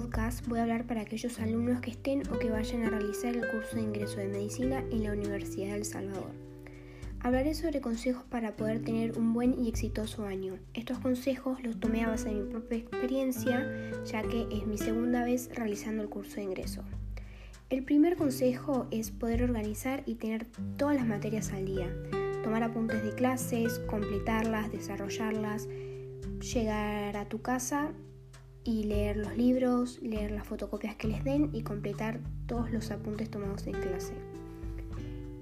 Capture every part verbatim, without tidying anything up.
podcast voy a hablar para aquellos alumnos que estén o que vayan a realizar el curso de ingreso de medicina en la Universidad de El Salvador. Hablaré sobre consejos para poder tener un buen y exitoso año. Estos consejos los tomé a base de mi propia experiencia, ya que es mi segunda vez realizando el curso de ingreso. El primer consejo es poder organizar y tener todas las materias al día, tomar apuntes de clases, completarlas, desarrollarlas, llegar a tu casa y leer los libros, leer las fotocopias que les den y completar todos los apuntes tomados en clase.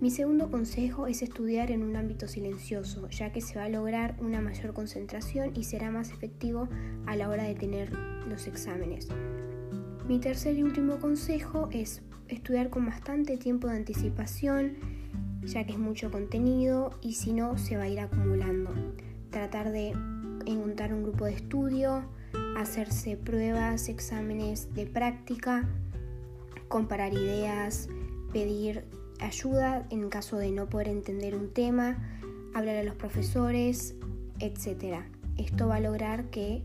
Mi segundo consejo es estudiar en un ámbito silencioso, ya que se va a lograr una mayor concentración y será más efectivo a la hora de tener los exámenes. Mi tercer y último consejo es estudiar con bastante tiempo de anticipación, ya que es mucho contenido y si no se va a ir acumulando. Tratar de encontrar un grupo de estudio, hacerse pruebas, exámenes de práctica, comparar ideas, pedir ayuda en caso de no poder entender un tema, hablar a los profesores, etcétera. Esto va a lograr que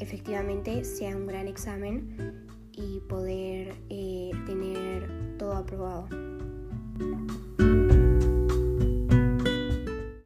efectivamente sea un gran examen y poder eh, tener todo aprobado.